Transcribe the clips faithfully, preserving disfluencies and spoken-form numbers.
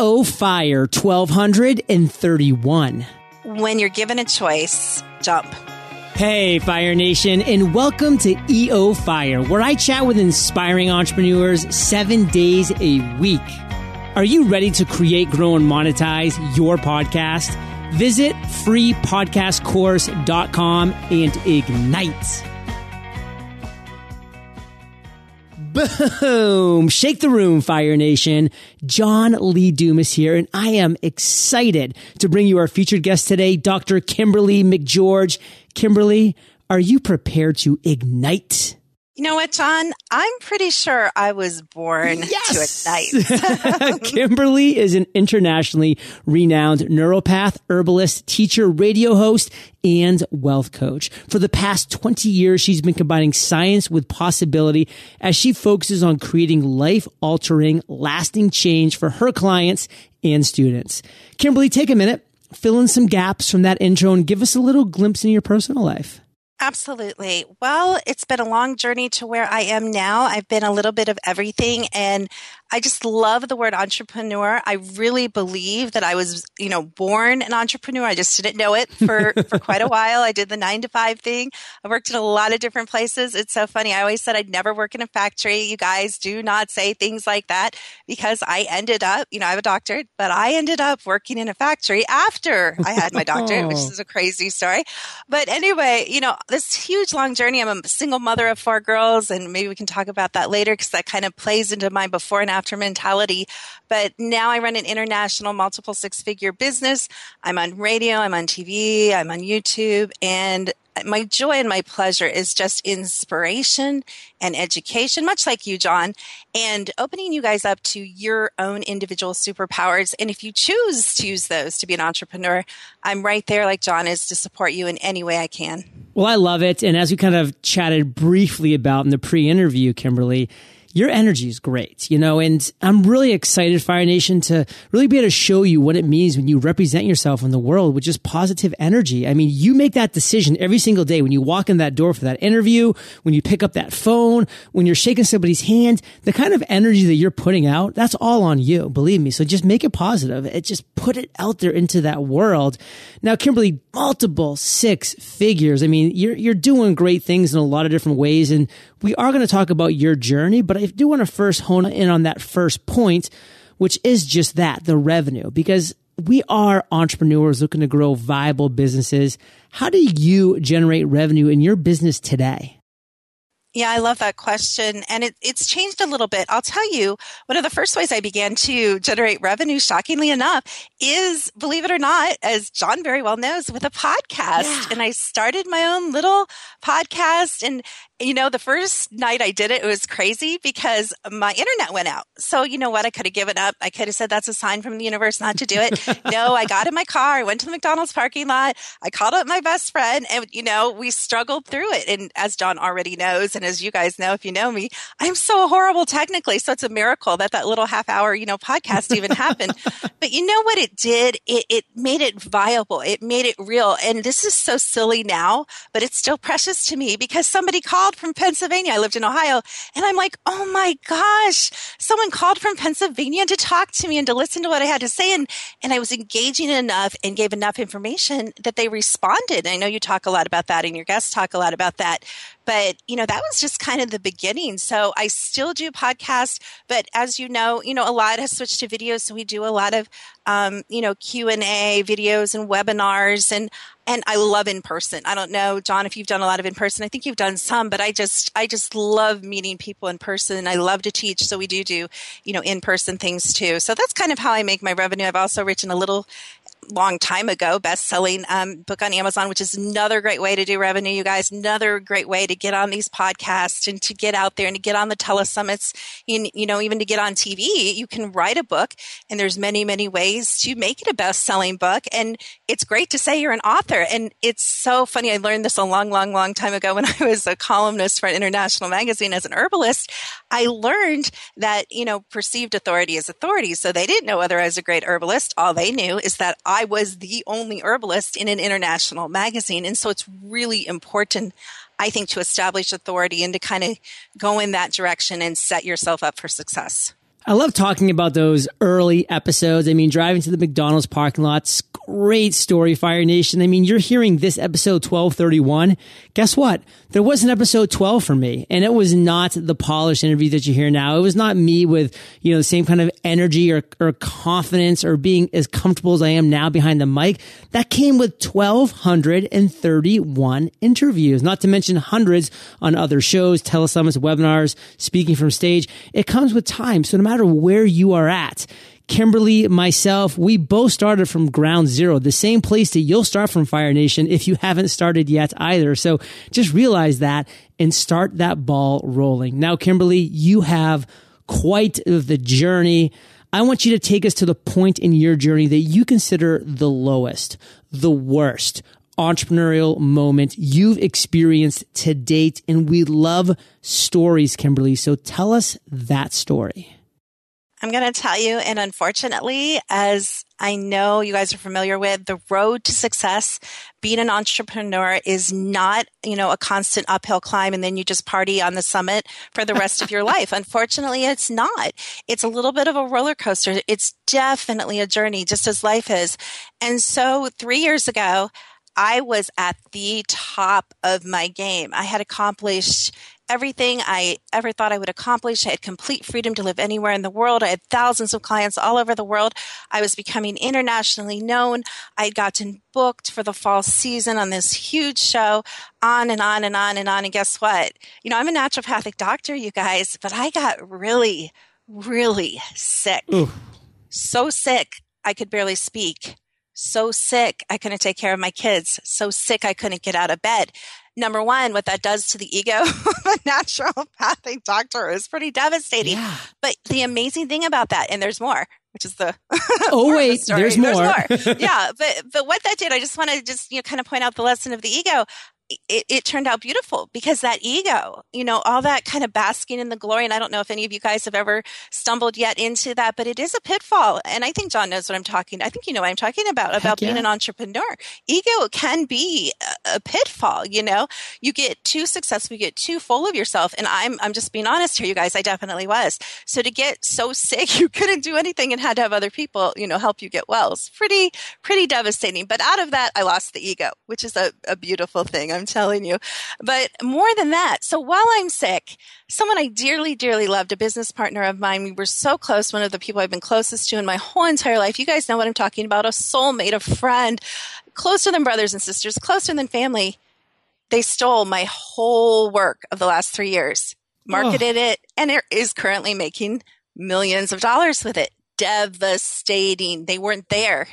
E O Fire twelve thirty-one. When you're given a choice, jump. Hey, Fire Nation, and welcome to E O Fire, where I chat with inspiring entrepreneurs seven days a week. Are you ready to create, grow, and monetize your podcast? Visit free podcast course dot com and ignite. Boom! Shake the room, Fire Nation. John Lee Dumas here, and I am excited to bring you our featured guest today, Doctor Kimberly McGeorge. Kimberly, are you prepared to ignite? You know what, John? I'm pretty sure I was born yes! to ignite. Kimberly is an internationally renowned naturopath, herbalist, teacher, radio host, and wealth coach. For the past twenty years, she's been combining science with possibility as she focuses on creating life-altering, lasting change for her clients and students. Kimberly, take a minute, fill in some gaps from that intro, and give us a little glimpse in your personal life. Absolutely. Well, it's been a long journey to where I am now. I've been a little bit of everything, and I just love the word entrepreneur. I really believe that I was, you know, born an entrepreneur. I just didn't know it for, for quite a while. I did the nine to five thing. I worked in a lot of different places. It's so funny. I always said I'd never work in a factory. You guys do not say things like that, because I ended up, you know, I have a doctorate, but I ended up working in a factory after I had my doctorate, which is a crazy story. But anyway, you know, this huge long journey. I'm a single mother of four girls, and maybe we can talk about that later, because that kind of plays into my before and after mentality. But now I run an international multiple six-figure business. I'm on radio, I'm on T V, I'm on YouTube, and my joy and my pleasure is just inspiration and education, much like you, John, and opening you guys up to your own individual superpowers. And if you choose to use those to be an entrepreneur, I'm right there, like John is, to support you in any way I can. Well, I love it. And as we kind of chatted briefly about in the pre-interview, Kimberly, your energy is great, you know, and I'm really excited, Fire Nation, to really be able to show you what it means when you represent yourself in the world with just positive energy. I mean, you make that decision every single day when you walk in that door for that interview, when you pick up that phone, when you're shaking somebody's hand, the kind of energy that you're putting out, that's all on you, believe me. So just make it positive. It just put it out there into that world. Now, Kimberly, multiple six figures. I mean, you're, you're doing great things in a lot of different ways, and we are going to talk about your journey, but I do want to first hone in on that first point, which is just that, the revenue, because we are entrepreneurs looking to grow viable businesses. How do you generate revenue in your business today? Yeah, I love that question. And it, it's changed a little bit. I'll tell you, one of the first ways I began to generate revenue, shockingly enough, is, believe it or not, as John very well knows, with a podcast. Yeah. And I started my own little podcast. And, you know, the first night I did it, it was crazy because my internet went out. So you know what? I could have given up. I could have said, that's a sign from the universe not to do it. No, I got in my car. I went to the McDonald's parking lot. I called up my best friend, and, you know, we struggled through it. And as John already knows, and as you guys know, if you know me, I'm so horrible technically. So it's a miracle that that little half hour, you know, podcast even happened. But you know what it did? It, it made it viable. It made it real. And this is so silly now, but it's still precious to me because somebody called from Pennsylvania. I lived in Ohio. And I'm like, oh my gosh, someone called from Pennsylvania to talk to me and to listen to what I had to say. And, and I was engaging enough and gave enough information that they responded. I know you talk a lot about that, and your guests talk a lot about that. But, you know, that was just kind of the beginning. So I still do podcasts, but as you know, you know, a lot has switched to videos. So we do a lot of, um, you know, Q and A videos and webinars, and, and I love in person. I don't know, John, if you've done a lot of in person. I think you've done some, but I just, I just love meeting people in person. I love to teach. So we do do, you know, in-person things too. So that's kind of how I make my revenue. I've also written a little long time ago, best-selling um, book on Amazon, which is another great way to do revenue, you guys, another great way to get on these podcasts and to get out there and to get on the telesummits, and, you know, even to get on T V. You can write a book, and there's many, many ways to make it a best-selling book. And it's great to say you're an author. And it's so funny. I learned this a long, long, long time ago when I was a columnist for an international magazine as an herbalist. I learned that, you know, perceived authority is authority. So they didn't know whether I was a great herbalist. All they knew is that I I was the only herbalist in an international magazine. And so it's really important, I think, to establish authority and to kind of go in that direction and set yourself up for success. I love talking about those early episodes. I mean, driving to the McDonald's parking lot's great story, Fire Nation. I mean, you're hearing this episode twelve thirty-one. Guess what? There was an episode twelve for me, and it was not the polished interview that you hear now. It was not me with, you know, the same kind of energy or, or confidence or being as comfortable as I am now behind the mic. That came with twelve thirty-one interviews, not to mention hundreds on other shows, telesummits, webinars, speaking from stage. It comes with time. So no matter where you are at, Kimberly, myself, we both started from ground zero, the same place that you'll start from, Fire Nation, if you haven't started yet either. So just realize that and start that ball rolling. Now, Kimberly, you have quite the journey. I want you to take us to the point in your journey that you consider the lowest, the worst entrepreneurial moment you've experienced to date. And we love stories, Kimberly. So tell us that story. I'm going to tell you, and unfortunately, as I know you guys are familiar with, the road to success, being an entrepreneur is not, you know, a constant uphill climb and then you just party on the summit for the rest of your life. Unfortunately, it's not. It's a little bit of a roller coaster. It's definitely a journey, just as life is. And so three years ago, I was at the top of my game. I had accomplished everything I ever thought I would accomplish. I had complete freedom to live anywhere in the world. I had thousands of clients all over the world. I was becoming internationally known. I had gotten booked for the fall season on this huge show, on and on and on and on. And guess what? You know, I'm a naturopathic doctor, you guys, but I got really, really sick. Oof. So sick, I could barely speak. So sick, I couldn't take care of my kids. So sick, I couldn't get out of bed. Number one, what that does to the ego of a naturopathic doctor is pretty devastating. Yeah. But the amazing thing about that, and there's more, which is the oh wait, the there's more. There's more. Yeah, but but what that did, I just want to just you know kind of point out the lesson of the ego. It, it turned out beautiful because that ego, you know, all that kind of basking in the glory. And I don't know if any of you guys have ever stumbled yet into that, but it is a pitfall. And I think John knows what I'm talking. I think you know what I'm talking about, about Heck yeah. being an entrepreneur. Ego can be a, a pitfall. You know, you get too successful, you get too full of yourself. And I'm, I'm just being honest here, you guys, I definitely was. So to get so sick, you couldn't do anything and had to have other people, you know, help you get well. It's pretty, pretty devastating. But out of that, I lost the ego, which is a, a beautiful thing. I'm I'm telling you. But more than that, so while I'm sick, someone I dearly, dearly loved, a business partner of mine, we were so close, one of the people I've been closest to in my whole entire life. You guys know what I'm talking about, a soulmate, a friend, closer than brothers and sisters, closer than family. They stole my whole work of the last three years, marketed oh. it, and it is currently making millions of dollars with it. Devastating. They weren't there.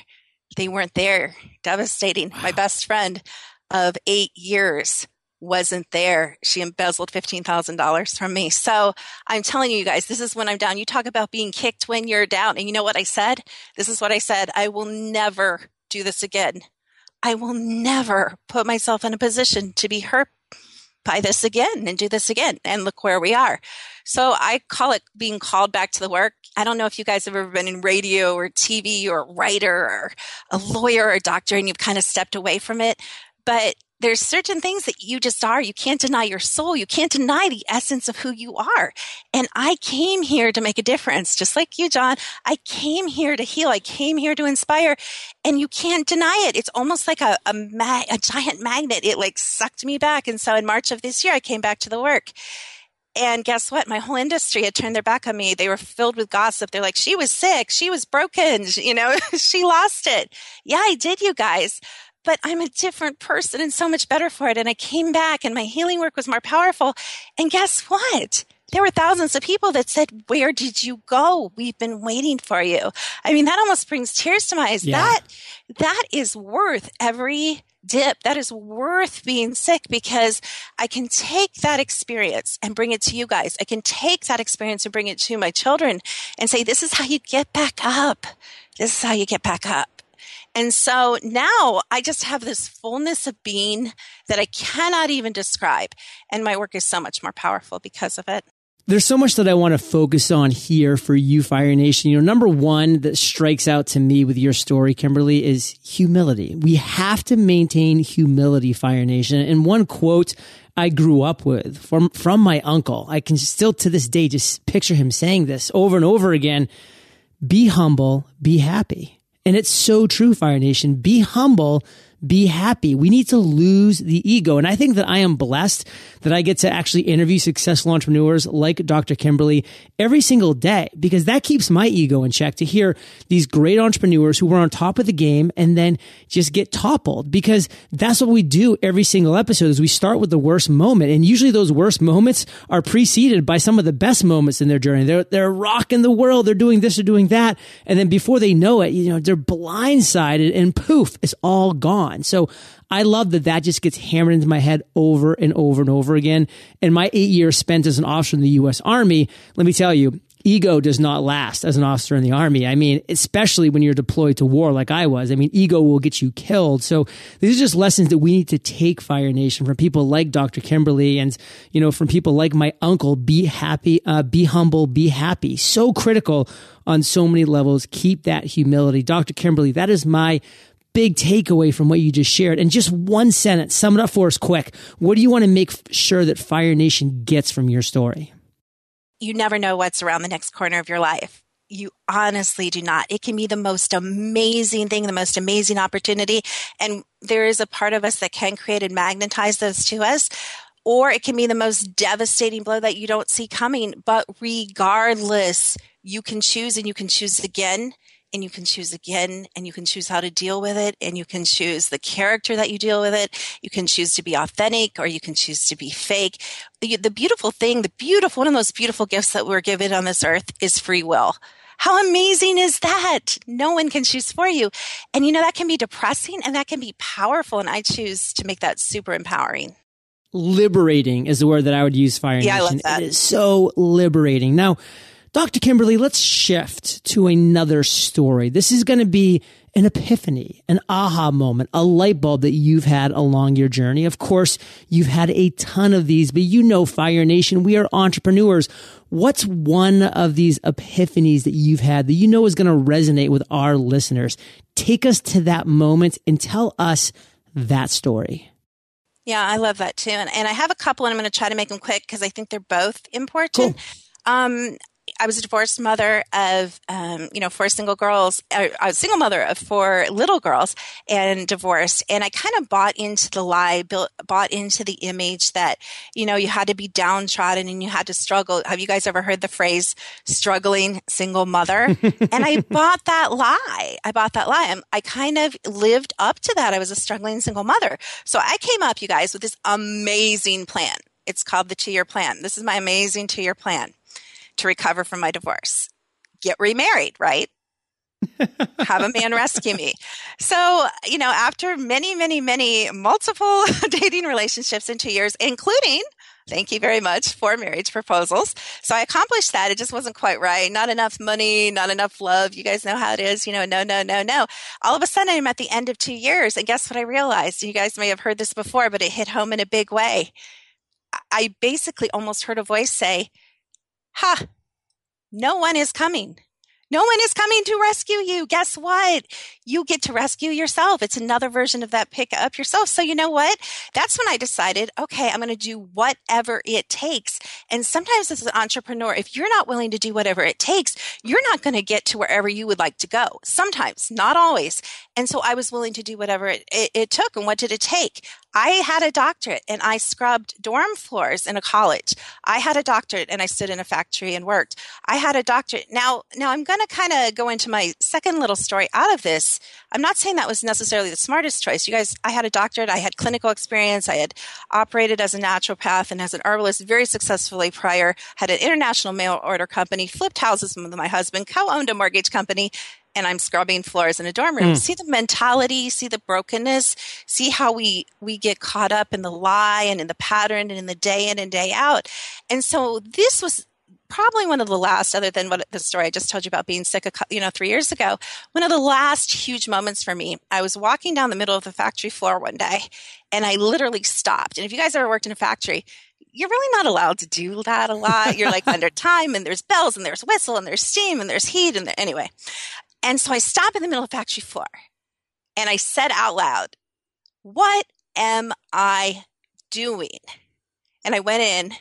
They weren't there. Devastating. Wow. My best friend of eight years wasn't there. She embezzled fifteen thousand dollars from me. So I'm telling you, you guys, this is when I'm down. You talk about being kicked when you're down. And you know what I said? This is what I said. I will never do this again. I will never put myself in a position to be hurt by this again and do this again. And look where we are. So I call it being called back to the work. I don't know if you guys have ever been in radio or T V or a writer or a lawyer or a doctor and you've kind of stepped away from it. But there's certain things that you just are. You can't deny your soul. You can't deny the essence of who you are. And I came here to make a difference, just like you, John. I came here to heal. I came here to inspire. And you can't deny it. It's almost like a a, ma- a giant magnet. It like sucked me back. And so in March of this year, I came back to the work. And guess what? My whole industry had turned their back on me. They were filled with gossip. They're like, she was sick. She was broken. You know, she lost it. Yeah, I did, you guys. But I'm a different person and so much better for it. And I came back and my healing work was more powerful. And guess what? There were thousands of people that said, where did you go? We've been waiting for you. I mean, that almost brings tears to my eyes. Yeah. That, that is worth every dip. That is worth being sick because I can take that experience and bring it to you guys. I can take that experience and bring it to my children and say, this is how you get back up. This is how you get back up. And so now I just have this fullness of being that I cannot even describe. And my work is so much more powerful because of it. There's so much that I want to focus on here for you, Fire Nation. You know, number one that strikes out to me with your story, Kimberly, is humility. We have to maintain humility, Fire Nation. And one quote I grew up with from, from my uncle, I can still to this day just picture him saying this over and over again: be humble, be happy. And it's so true, Fire Nation. Be humble, be happy. We need to lose the ego. And I think that I am blessed that I get to actually interview successful entrepreneurs like Doctor Kimberly every single day, because that keeps my ego in check to hear these great entrepreneurs who were on top of the game and then just get toppled, because that's what we do every single episode is we start with the worst moment. And usually those worst moments are preceded by some of the best moments in their journey. They're, they're rocking the world. They're doing this, they're doing that. And then before they know it, you know, they're blindsided and poof, it's all gone. So I love that that just gets hammered into my head over and over and over again. And my eight years spent as an officer in the U S Army, let me tell you, ego does not last as an officer in the Army. I mean, especially when you're deployed to war like I was. I mean, ego will get you killed. So these are just lessons that we need to take, Fire Nation, from people like Doctor Kimberly and, you know, from people like my uncle. Be happy, uh, be humble, be happy. So critical on so many levels. Keep that humility. Doctor Kimberly, that is my big takeaway from what you just shared. And just one sentence, sum it up for us quick. What do you want to make sure that Fire Nation gets from your story? You never know what's around the next corner of your life. You honestly do not. It can be the most amazing thing, the most amazing opportunity. And there is a part of us that can create and magnetize those to us. Or it can be the most devastating blow that you don't see coming. But regardless, you can choose, and you can choose again. And you can choose again, and you can choose how to deal with it, and you can choose the character that you deal with it. You can choose to be authentic, or you can choose to be fake. The, the beautiful thing, the beautiful, one of those beautiful gifts that we're given on this earth is free will. How amazing is that? No one can choose for you. And you know, that can be depressing and that can be powerful. And I choose to make that super empowering. Liberating is the word that I would use, Fire Nation. Yeah, I love that. It is so liberating. Now, Doctor Kimberly, let's shift to another story. This is going to be an epiphany, an aha moment, a light bulb that you've had along your journey. Of course, you've had a ton of these, but you know, Fire Nation, we are entrepreneurs. What's one of these epiphanies that you've had that you know is going to resonate with our listeners? Take us to that moment and tell us that story. Yeah, I love that too. And, and I have a couple, and I'm going to try to make them quick because I think they're both important. Cool. Um, I was a divorced mother of, um, you know, four single girls. I was a single mother of four little girls and divorced. And I kind of bought into the lie, built, bought into the image that, you know, you had to be downtrodden and you had to struggle. Have you guys ever heard the phrase struggling single mother? And I bought that lie. I bought that lie. I kind of lived up to that. I was a struggling single mother. So I came up, you guys, with this amazing plan. It's called the two-year plan. This is my amazing two-year plan to recover from my divorce. Get remarried, right? Have a man rescue me. So, you know, after many, many, many multiple dating relationships in two years, including, thank you very much, four marriage proposals. So I accomplished that. It just wasn't quite right. Not enough money, not enough love. You guys know how it is. You know, no, no, no, no. All of a sudden, I'm at the end of two years. And guess what I realized? You guys may have heard this before, but it hit home in a big way. I basically almost heard a voice say, ha, no one is coming. No one is coming to rescue you. Guess what? You get to rescue yourself. It's another version of that pick up yourself. So you know what? That's when I decided, okay, I'm going to do whatever it takes. And sometimes as an entrepreneur, if you're not willing to do whatever it takes, you're not going to get to wherever you would like to go. Sometimes, not always. And so I was willing to do whatever it, it, it took. And what did it take? I had a doctorate and I scrubbed dorm floors in a college. I had a doctorate and I stood in a factory and worked. I had a doctorate. Now, now I'm going to kind of go into my second little story out of this. I'm not saying that was necessarily the smartest choice. You guys, I had a doctorate. I had clinical experience. I had operated as a naturopath and as an herbalist very successfully prior. Had an international mail order company, flipped houses with my husband, co-owned a mortgage company. And I'm scrubbing floors in a dorm room. Mm. See the mentality, see the brokenness, see how we, we get caught up in the lie and in the pattern and in the day in and day out. And so this was probably one of the last, other than what the story I just told you about being sick, a, you know, three years ago, one of the last huge moments for me. I was walking down the middle of the factory floor one day and I literally stopped. And if you guys ever worked in a factory, you're really not allowed to do that a lot. You're like under time, and there's bells and there's whistle and there's steam and there's heat and there, anyway. And so I stop in the middle of factory floor and I said out loud, what am I doing? And I went in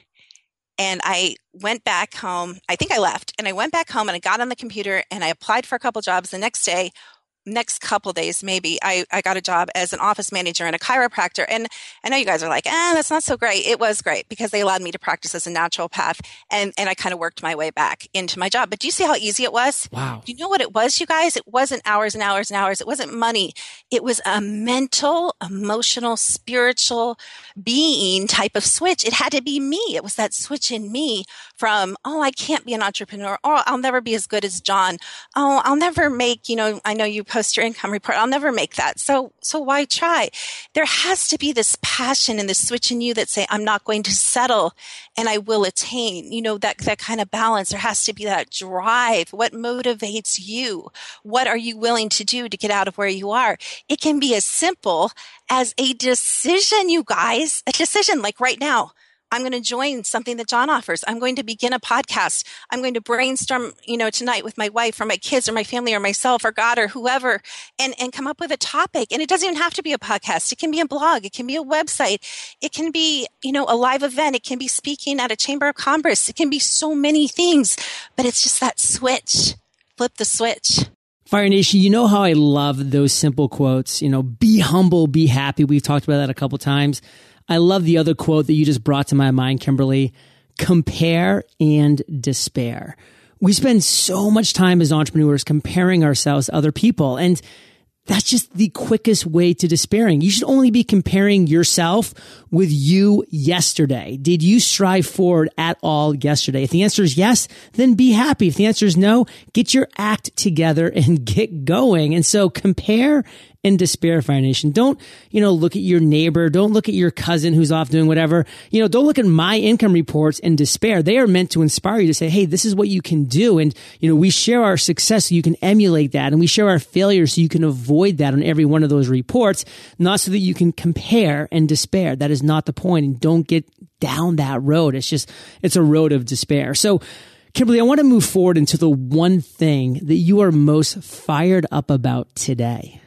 and I went back home. I think I left and I went back home and I got on the computer and I applied for a couple jobs. The next day, next couple days, maybe I, I got a job as an office manager and a chiropractor. And I know you guys are like, eh, that's not so great. It was great because they allowed me to practice as a naturopath. And, and I kind of worked my way back into my job. But do you see how easy it was? Wow. Do you know what it was, you guys? It wasn't hours and hours and hours. It wasn't money. It was a mental, emotional, spiritual being type of switch. It had to be me. It was that switch in me from, oh, I can't be an entrepreneur. Oh, I'll never be as good as John. Oh, I'll never make, you know, I know you post your income report. I'll never make that. So, so why try? There has to be this passion and this switch in you that say, I'm not going to settle and I will attain, you know, that, that kind of balance. There has to be that drive. What motivates you? What are you willing to do to get out of where you are? It can be as simple as a decision, you guys, a decision like right now. I'm going to join something that John offers. I'm going to begin a podcast. I'm going to brainstorm, you know, tonight with my wife or my kids or my family or myself or God or whoever and, and come up with a topic. And it doesn't even have to be a podcast. It can be a blog. It can be a website. It can be, you know, a live event. It can be speaking at a chamber of commerce. It can be so many things, but it's just that switch. Flip the switch. Fire Nation, you know how I love those simple quotes, you know, be humble, be happy. We've talked about that a couple times. I love the other quote that you just brought to my mind, Kimberly, compare and despair. We spend so much time as entrepreneurs comparing ourselves to other people, and that's just the quickest way to despairing. You should only be comparing yourself with you yesterday. Did you strive forward at all yesterday? If the answer is yes, then be happy. If the answer is no, get your act together and get going. And so compare and despair, Fire Nation. Don't, you know, look at your neighbor. Don't look at your cousin who's off doing whatever. You know, don't look at my income reports and despair. They are meant to inspire you to say, hey, this is what you can do. And, you know, we share our success so you can emulate that. And we share our failures so you can avoid that on every one of those reports, not so that you can compare and despair. That is not the point. And don't get down that road. It's just, it's a road of despair. So, Kimberly, I want to move forward into the one thing that you are most fired up about today.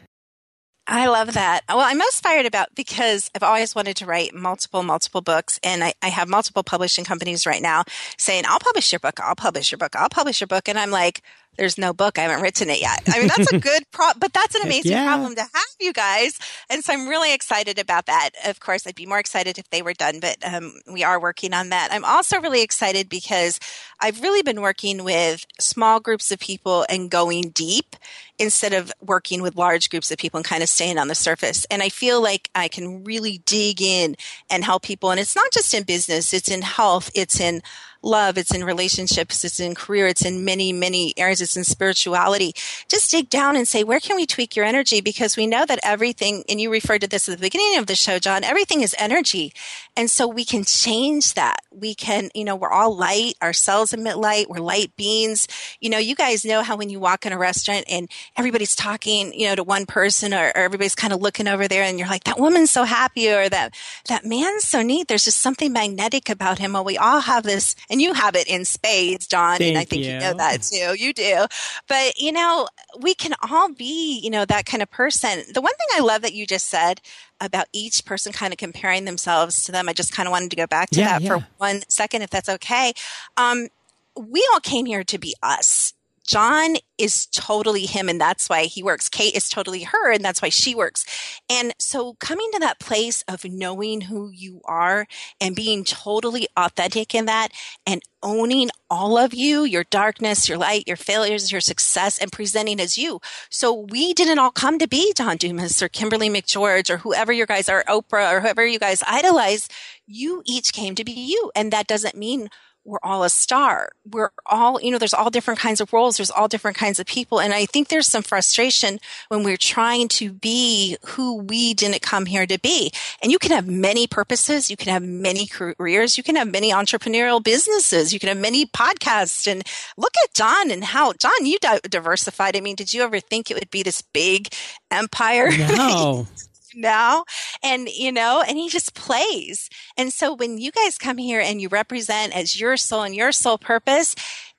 I love that. Well, I'm most fired about because I've always wanted to write multiple, multiple books. And I, I have multiple publishing companies right now saying, I'll publish your book, I'll publish your book, I'll publish your book. And I'm like, there's no book. I haven't written it yet. I mean, that's a good problem, but that's an amazing yeah. problem to have, you guys. And so I'm really excited about that. Of course, I'd be more excited if they were done, but um, we are working on that. I'm also really excited because I've really been working with small groups of people and going deep instead of working with large groups of people and kind of staying on the surface. And I feel like I can really dig in and help people. And it's not just in business, it's in health, it's in love, it's in relationships, it's in career, it's in many, many areas, it's in spirituality. Just dig down and say, where can we tweak your energy? Because we know that everything, and you referred to this at the beginning of the show, John, everything is energy. And so we can change that. We can, you know, we're all light, our cells emit light, we're light beings. You know, you guys know how when you walk in a restaurant and everybody's talking, you know, to one person or, or everybody's kind of looking over there and you're like, that woman's so happy or that, that man's so neat. There's just something magnetic about him. Well, we all have this. And you have it in spades, John, Thank and I think you. you know that too. You do. But, you know, we can all be, you know, that kind of person. The one thing I love that you just said about each person kind of comparing themselves to them, I just kind of wanted to go back to yeah, that yeah. for one second, if that's okay. Um, we all came here to be us. John is totally him, and that's why he works. Kate is totally her, and that's why she works. And so coming to that place of knowing who you are and being totally authentic in that and owning all of you, your darkness, your light, your failures, your success, and presenting as you. So we didn't all come to be John Dumas or Kimberly McGeorge or whoever you guys are, Oprah or whoever you guys idolize. You each came to be you, and that doesn't mean we're all a star. We're all, you know, there's all different kinds of roles. There's all different kinds of people. And I think there's some frustration when we're trying to be who we didn't come here to be. And you can have many purposes. You can have many careers. You can have many entrepreneurial businesses. You can have many podcasts. And look at John and how, John, you diversified. I mean, did you ever think it would be this big empire? No. now. And, you know, and he just plays. And so when you guys come here and you represent as your soul and your soul purpose,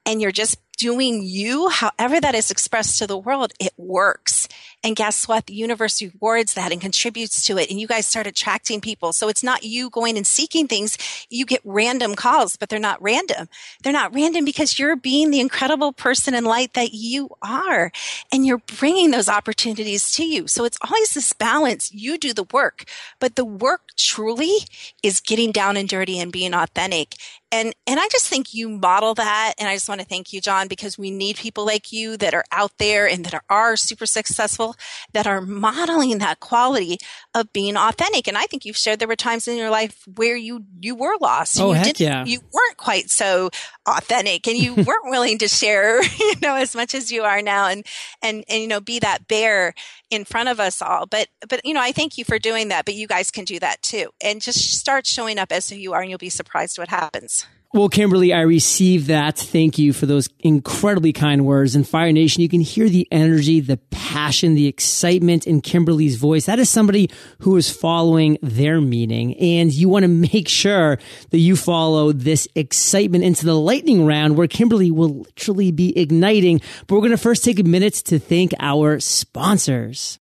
and you're just doing you, however that is expressed to the world, it works. And guess what? The universe rewards that and contributes to it. And you guys start attracting people. So it's not you going and seeking things. You get random calls, but they're not random. They're not random because you're being the incredible person and light that you are. And you're bringing those opportunities to you. So it's always this balance. You do the work, but the work truly is getting down and dirty and being authentic. And and I just think you model that. And I just want to thank you, John, because we need people like you that are out there and that are, are super successful, that are modeling that quality of being authentic. And I think you've shared there were times in your life where you, you were lost. And oh, you heck didn't, yeah. You weren't quite so authentic and you weren't willing to share, you know, as much as you are now and, and, and, you know, be that bear in front of us all. But, but, you know, I thank you for doing that, but you guys can do that too. And just start showing up as who you are and you'll be surprised what happens. Well, Kimberly, I received that. Thank you for those incredibly kind words. And Fire Nation, you can hear the energy, the passion, the excitement in Kimberly's voice. That is somebody who is following their meaning. And you want to make sure that you follow this excitement into the lightning round where Kimberly will literally be igniting. But we're going to first take a minute to thank our sponsors.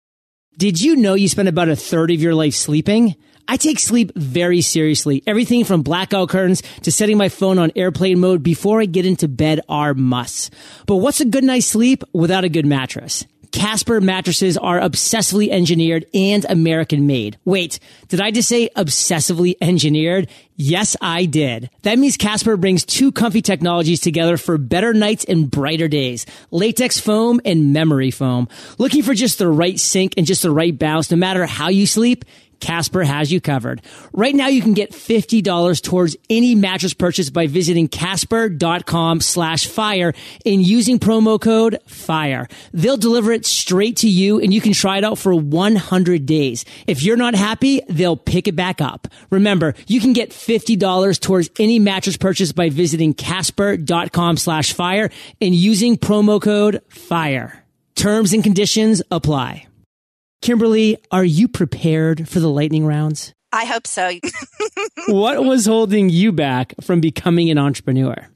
Did you know you spend about a third of your life sleeping? I take sleep very seriously. Everything from blackout curtains to setting my phone on airplane mode before I get into bed are musts. But what's a good night's sleep without a good mattress? Casper mattresses are obsessively engineered and American made. Wait, did I just say obsessively engineered? Yes, I did. That means Casper brings two comfy technologies together for better nights and brighter days. Latex foam and memory foam. Looking for just the right sink and just the right bounce no matter how you sleep? Casper has you covered. Right now, you can get fifty dollars towards any mattress purchase by visiting casper.com slash fire and using promo code FIRE. They'll deliver it straight to you, and you can try it out for one hundred days. If you're not happy, they'll pick it back up. Remember, you can get fifty dollars towards any mattress purchase by visiting casper.com slash fire and using promo code FIRE. Terms and conditions apply. Kimberly, are you prepared for the lightning rounds? I hope so. What was holding you back from becoming an entrepreneur?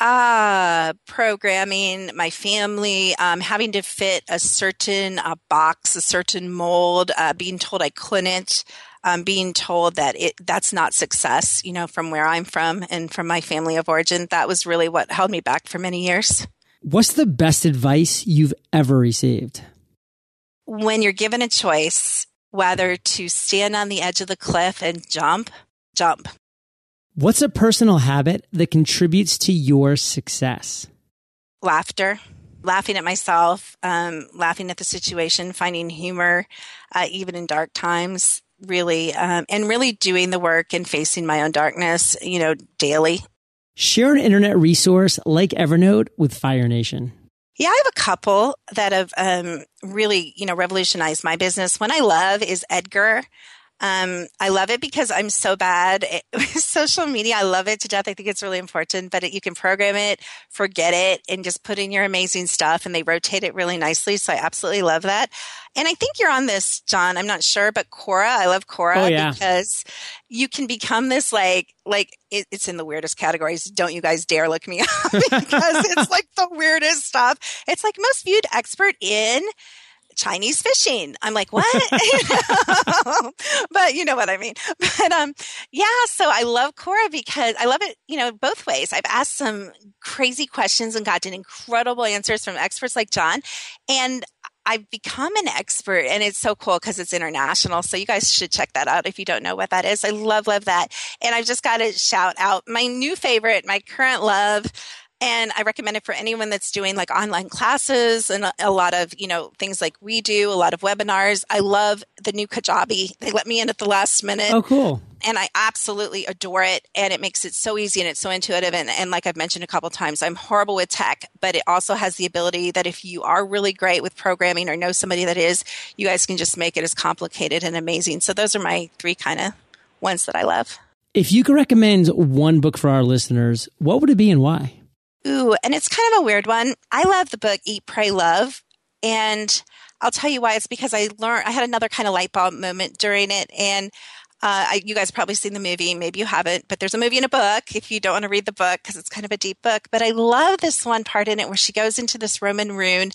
Uh, programming, my family, um, having to fit a certain uh, box, a certain mold, uh, being told I couldn't. Um, being told that it that's not success, you know, from where I'm from and from my family of origin. That was really what held me back for many years. What's the best advice you've ever received? When you're given a choice, whether to stand on the edge of the cliff and jump, jump. What's a personal habit that contributes to your success? Laughter, laughing at myself, um, laughing at the situation, finding humor, uh, even in dark times, really, um, and really doing the work and facing my own darkness, you know, daily. Share an internet resource like Evernote with Fire Nation. Yeah, I have a couple that have um, really, you know, revolutionized my business. One I love is Edgar. Um, I love it because I'm so bad at social media. I love it to death. I think it's really important, but it, you can program it, forget it, and just put in your amazing stuff, and they rotate it really nicely. So I absolutely love that. And I think you're on this, John. I'm not sure, but Quora. I love Quora oh, yeah. because you can become this like, like it, it's in the weirdest categories. Don't you guys dare look me up because it's like the weirdest stuff. It's like most viewed expert in Chinese fishing. I'm like, what? But you know what I mean. But um, yeah, so I love Quora because I love it, you know, both ways. I've asked some crazy questions and gotten incredible answers from experts like John. And I've become an expert, and it's so cool because it's international. So you guys should check that out if you don't know what that is. I love, love that. And I've just got to shout out my new favorite, my current love. And I recommend it for anyone that's doing like online classes and a lot of, you know, things like we do, a lot of webinars. I love the new Kajabi. They let me in at the last minute. Oh, cool. And I absolutely adore it. And it makes it so easy and it's so intuitive. And, and like I've mentioned a couple of times, I'm horrible with tech, but it also has the ability that if you are really great with programming or know somebody that is, you guys can just make it as complicated and amazing. So those are my three kind of ones that I love. If you could recommend one book for our listeners, what would it be and why? Ooh, and it's kind of a weird one. I love the book Eat, Pray, Love And I'll tell you why. It's because I learned, I had another kind of light bulb moment during it. And uh, I, you guys probably seen the movie, maybe you haven't, but there's a movie and a book if you don't want to read the book because it's kind of a deep book. But I love this one part in it where she goes into this Roman ruin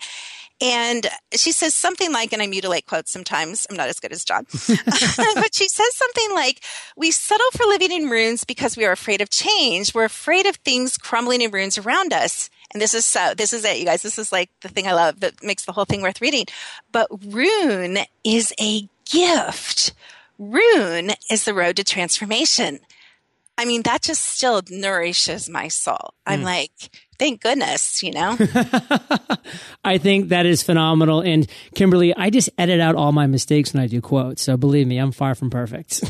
and she says something like, and I mutilate quotes sometimes, I'm not as good as John, but she says something like, we settle for living in ruins because we are afraid of change. We're afraid of things crumbling in ruins around us. And this is so, this is it, you guys. This is like the thing I love that makes the whole thing worth reading. But ruin is a gift. Ruin is the road to transformation. I mean, that just still nourishes my soul. I'm mm. like, thank goodness, you know? I think that is phenomenal. And Kimberly, I just edit out all my mistakes when I do quotes. So believe me, I'm far from perfect.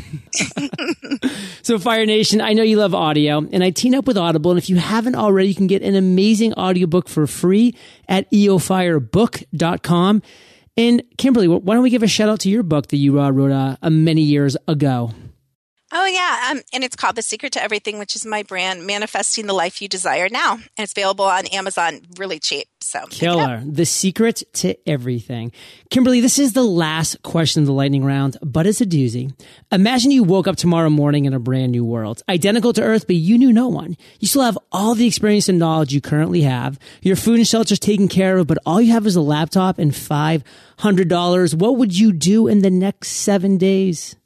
So Fire Nation, I know you love audio and I team up with Audible. And if you haven't already, you can get an amazing audiobook for free at e o fire book dot com. And Kimberly, why don't we give a shout out to your book that you uh, wrote uh, many years ago? Oh, yeah. Um, and it's called The Secret to Everything, which is my brand, Manifesting the Life You Desire Now. And it's available on Amazon really cheap. So killer. The Secret to Everything. Kimberly, this is the last question of the lightning round, but it's a doozy. Imagine you woke up tomorrow morning in a brand new world, identical to Earth, but you knew no one. You still have all the experience and knowledge you currently have. Your food and shelter is taken care of, but all you have is a laptop and five hundred dollars. What would you do in the next seven days?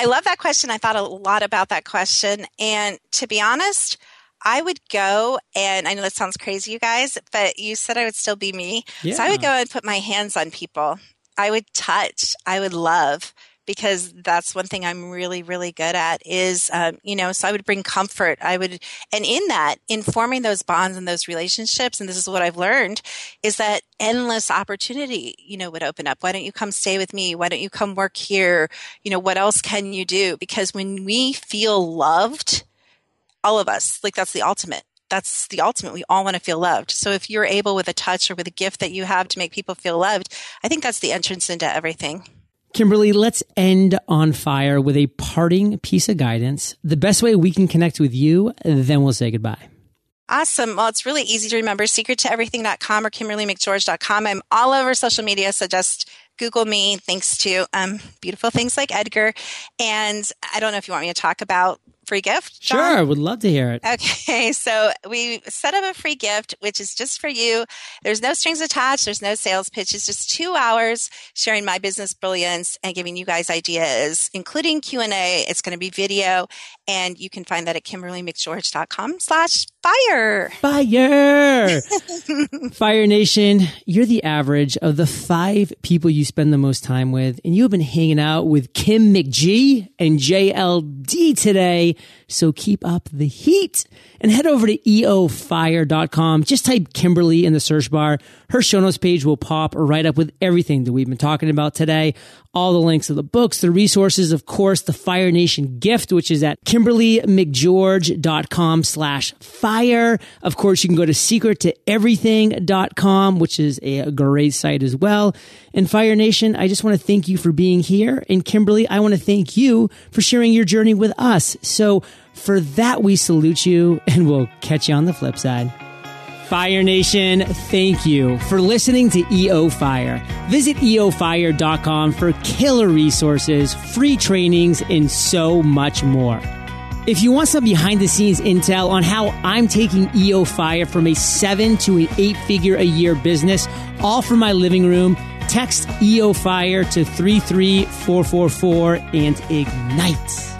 I love that question. I thought a lot about that question. And to be honest, I would go and I know that sounds crazy, you guys, but you said I would still be me. Yeah. So I would go and put my hands on people. I would touch. I would love, because that's one thing I'm really, really good at is, um, you know, so I would bring comfort. I would, and in that, in forming those bonds and those relationships, and this is what I've learned, is that endless opportunity, you know, would open up. Why don't you come stay with me? Why don't you come work here? You know, what else can you do? Because when we feel loved, all of us, like that's the ultimate. That's the ultimate. We all want to feel loved. So if you're able with a touch or with a gift that you have to make people feel loved, I think that's the entrance into everything. Kimberly, let's end on fire with a parting piece of guidance. The best way we can connect with you, then we'll say goodbye. Awesome. Well, it's really easy to remember, secret to everything dot com or kimberly mc george dot com. I'm all over social media, so just Google me, thanks to um, beautiful things like Edgar. And I don't know if you want me to talk about free gift, John? Sure, would love to hear it. Okay, so we set up a free gift, which is just for you. There's no strings attached. There's no sales pitch. It's just two hours sharing my business brilliance and giving you guys ideas, including Q and A. It's going to be video, and you can find that at kimberly mc george dot com slash fire. Fire! Fire Nation, you're the average of the five people you spend the most time with, and you've been hanging out with Kim McG and J L D today. So keep up the heat and head over to e o fire dot com. Just type Kimberly in the search bar. Her show notes page will pop right up with everything that we've been talking about today. All the links of the books, the resources, of course, the Fire Nation gift, which is at kimberly mc george dot com slash fire. Of course, you can go to secret to everything dot com, which is a great site as well. And Fire Nation, I just want to thank you for being here. And Kimberly, I want to thank you for sharing your journey with us. So for that, we salute you and we'll catch you on the flip side. Fire Nation, thank you for listening to E O Fire. Visit e o fire dot com for killer resources, free trainings, and so much more. If you want some behind-the-scenes intel on how I'm taking E O Fire from a seven to an eight-figure-a-year business, all from my living room, text E O Fire to three three four four four and ignite.